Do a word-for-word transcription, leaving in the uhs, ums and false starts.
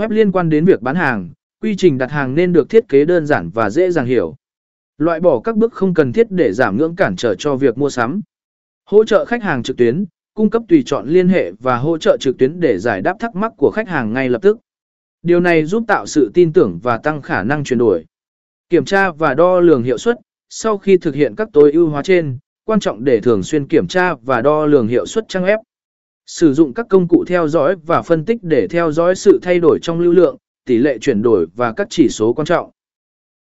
Web liên quan đến việc bán hàng, quy trình đặt hàng nên được thiết kế đơn giản và dễ dàng hiểu. Loại bỏ các bước không cần thiết để giảm ngưỡng cản trở cho việc mua sắm. Hỗ trợ khách hàng trực tuyến, cung cấp tùy chọn liên hệ và hỗ trợ trực tuyến để giải đáp thắc mắc của khách hàng ngay lập tức. Điều này giúp tạo sự tin tưởng và tăng khả năng chuyển đổi. Kiểm tra và đo lường hiệu suất, sau khi thực hiện các tối ưu hóa trên, quan trọng để thường xuyên kiểm tra và đo lường hiệu suất trang web. Sử dụng các công cụ theo dõi và phân tích để theo dõi sự thay đổi trong lưu lượng, tỷ lệ chuyển đổi và các chỉ số quan trọng.